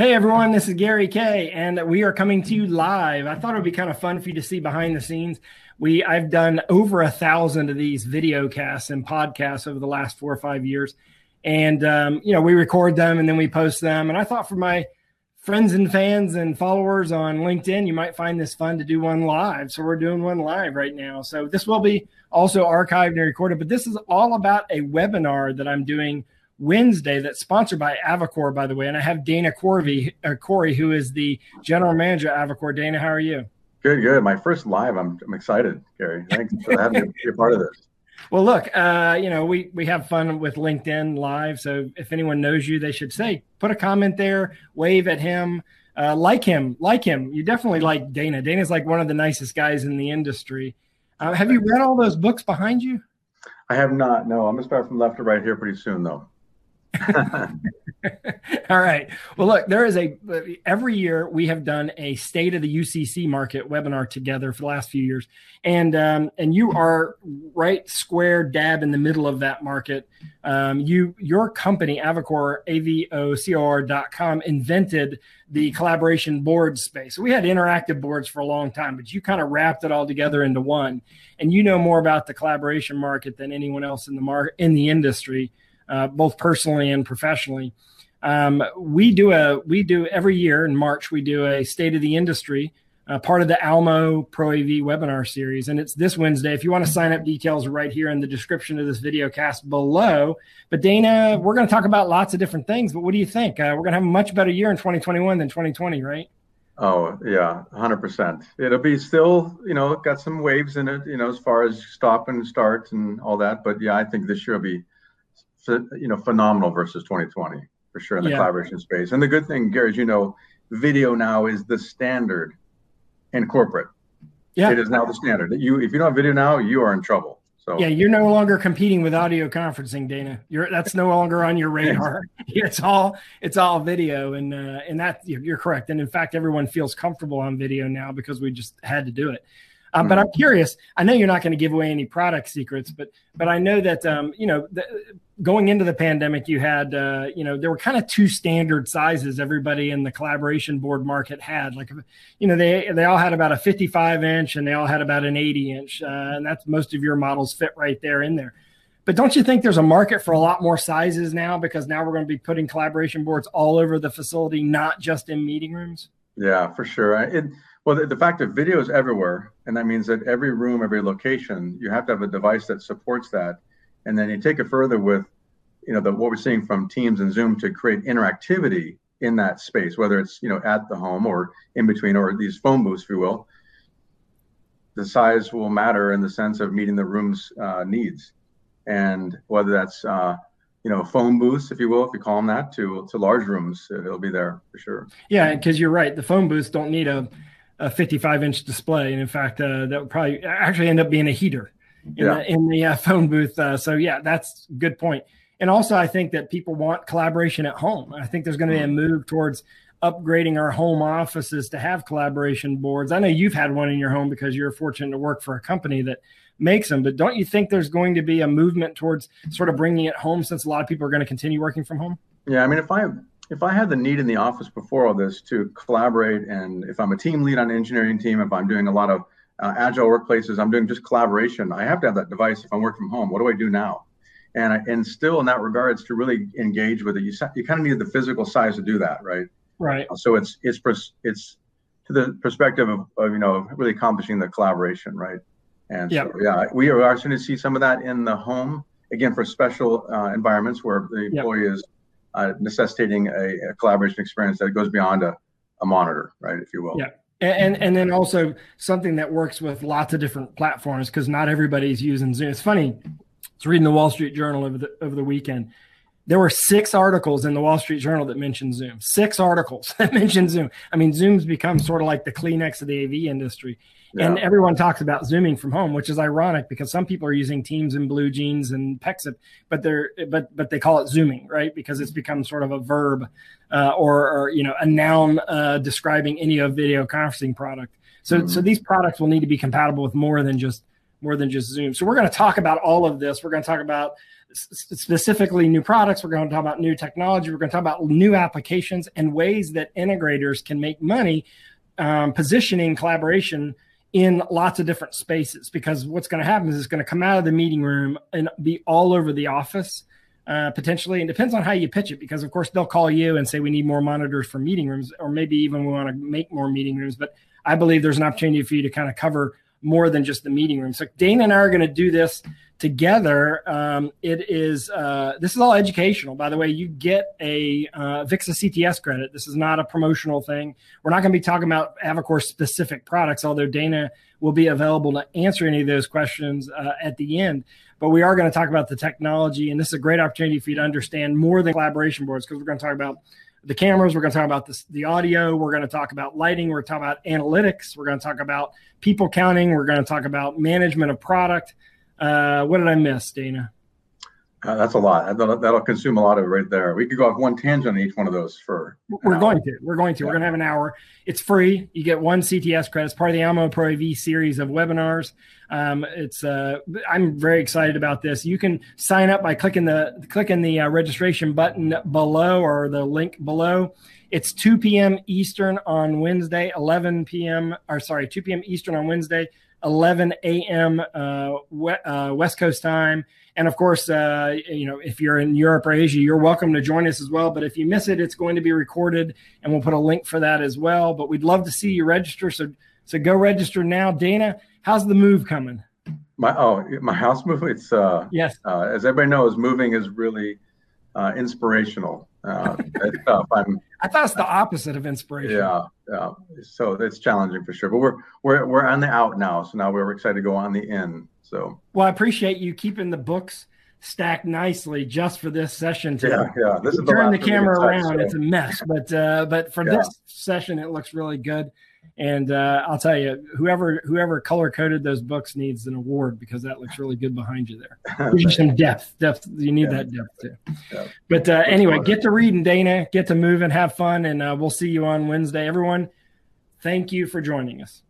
Hey everyone, this is Gary K, and we are coming to you live. I thought it would be kind of fun for you to see behind the scenes. I've done over 1,000 of these video casts and podcasts over the last 4 or 5 years, and we record them and then we post them. And I thought for my friends and fans and followers on LinkedIn, you might find this fun to do one live. So we're doing one live right now. So this will be also archived and recorded, but this is all about a webinar that I'm doing Wednesday that's sponsored by Avocor, by the way. And I have Dana Corey, who is the general manager of Avocor. Dana, how are you? Good. My first live. I'm excited, Gary. Thanks for having me to be a part of this. Well, look, we have fun with LinkedIn Live. So if anyone knows you, they should say, put a comment there, wave at him, like him. You definitely like Dana. Dana's like one of the nicest guys in the industry. Have you read all those books behind you? I have not. No, I'm going to start from left to right here pretty soon, though. All right. Well, look, every year we have done a State of the UCC Market webinar together for the last few years. And you are right square dab in the middle of that market. Your company, Avocor, avocor.com, invented the collaboration board space. We had interactive boards for a long time, but you kind of wrapped it all together into one. And you know more about the collaboration market than anyone else in the industry. Both personally and professionally. We do every year in March, we do a State of the Industry, part of the Almo Pro A/V webinar series. And it's this Wednesday. If you want to sign up, details are right here in the description of this video cast below. But Dana, we're going to talk about lots of different things, but what do you think? We're going to have a much better year in 2021 than 2020, right? Oh, yeah, 100%. It'll be still, got some waves in it, as far as stop and start and all that. But yeah, I think this year will be phenomenal versus 2020 for sure in the collaboration space. And the good thing, Gary, as you know, video now is the standard in corporate. Yeah, it is now the standard. If you don't have video now, you are in trouble. So yeah, you're no longer competing with audio conferencing, Dana. That's no longer on your radar. It's all video, and that you're correct. And in fact, everyone feels comfortable on video now because we just had to do it. But I'm curious. I know you're not going to give away any product secrets, but I know that going into the pandemic, you had there were kind of two standard sizes everybody in the collaboration board market had. Like, they all had about a 55 inch and they all had about an 80 inch, and that's most of your models fit right there in there. But don't you think there's a market for a lot more sizes now, because now we're going to be putting collaboration boards all over the facility, not just in meeting rooms? Yeah, for sure. Well, the fact that video is everywhere, and that means that every room, every location, you have to have a device that supports that. And then you take it further with, what we're seeing from Teams and Zoom to create interactivity in that space, whether it's, at the home or in between or these phone booths, if you will. The size will matter in the sense of meeting the room's needs. And whether that's, phone booths, if you will, if you call them that, to large rooms, it'll be there for sure. Yeah, because you're right. The phone booths don't need a 55-inch display. And in fact, that would probably actually end up being a heater in the phone booth. So yeah, that's a good point. And also I think that people want collaboration at home. I think there's going to be a move towards upgrading our home offices to have collaboration boards. I know you've had one in your home because you're fortunate to work for a company that makes them, but don't you think there's going to be a movement towards sort of bringing it home since a lot of people are going to continue working from home? Yeah. I mean, if I had the need in the office before all this to collaborate, and if I'm a team lead on an engineering team, if I'm doing a lot of agile workplaces, I'm doing just collaboration, I have to have that device. If I'm working from home, what do I do now? And still in that regards, to really engage with it, you kind of need the physical size to do that, right? Right. So it's to the perspective of really accomplishing the collaboration, right? And we are starting to see some of that in the home, again, for special environments where the employee is necessitating a collaboration experience that goes beyond a monitor, right, if you will. Yeah, and then also something that works with lots of different platforms, because not everybody's using Zoom. It's funny, I was reading the Wall Street Journal over the weekend. There were 6 articles in the Wall Street Journal that mentioned Zoom. 6 articles that mentioned Zoom. I mean, Zoom's become sort of like the Kleenex of the AV industry. Yeah. And everyone talks about Zooming from home, which is ironic because some people are using Teams and BlueJeans and Pexip, but they call it Zooming, right? Because it's become sort of a verb or a noun describing any video conferencing product. So these products will need to be compatible with more than just more than just Zoom. So we're going to talk about all of this. We're going to talk about specifically new products. We're going to talk about new technology. We're going to talk about new applications and ways that integrators can make money positioning collaboration in lots of different spaces, because what's going to happen is it's going to come out of the meeting room and be all over the office potentially. And it depends on how you pitch it, because, of course, they'll call you and say, we need more monitors for meeting rooms, or maybe even we want to make more meeting rooms. But I believe there's an opportunity for you to kind of cover more than just the meeting room. So Dana and I are going to do this together. This is all educational, by the way. You get a VIXA CTS credit. This is not a promotional thing. We're not going to be talking about Avocor specific products, although Dana will be available to answer any of those questions at the end. But we are going to talk about the technology, and this is a great opportunity for you to understand more than collaboration boards, because we're going to talk about the cameras, we're going to talk about the audio, we're going to talk about lighting, we're talking about analytics, we're going to talk about people counting, we're going to talk about management of product. What did I miss, Dana? That's a lot. That'll consume a lot of it right there. We could go off one tangent on each one of those for We're going to. Yeah. We're going to have an hour. It's free. You get one CTS credit. It's part of the Almo Pro A/V series of webinars. I'm very excited about this. You can sign up by clicking the registration button below, or the link below. It's 2 p.m. Eastern on Wednesday, 2 p.m. Eastern on Wednesday, 11 a.m. West Coast time. And of course, if you're in Europe or Asia, you're welcome to join us as well. But if you miss it, it's going to be recorded, and we'll put a link for that as well. But we'd love to see you register. So go register now. Dana, how's the move coming? My house move? It's yes. As everybody knows, moving is really inspirational. It's tough. I thought it's the opposite of inspiration. Yeah. So it's challenging for sure. But we're on the out now. So now we're excited to go on the in. So well, I appreciate you keeping the books stacked nicely just for this session today. Yeah. This is turn the camera around. It's a mess, but for this session, it looks really good. And I'll tell you, whoever color coded those books needs an award, because that looks really good behind you there. There's some depth. You need that depth too. Yeah. But anyway, get to reading, Dana. Get to moving, have fun, and we'll see you on Wednesday. Everyone, thank you for joining us.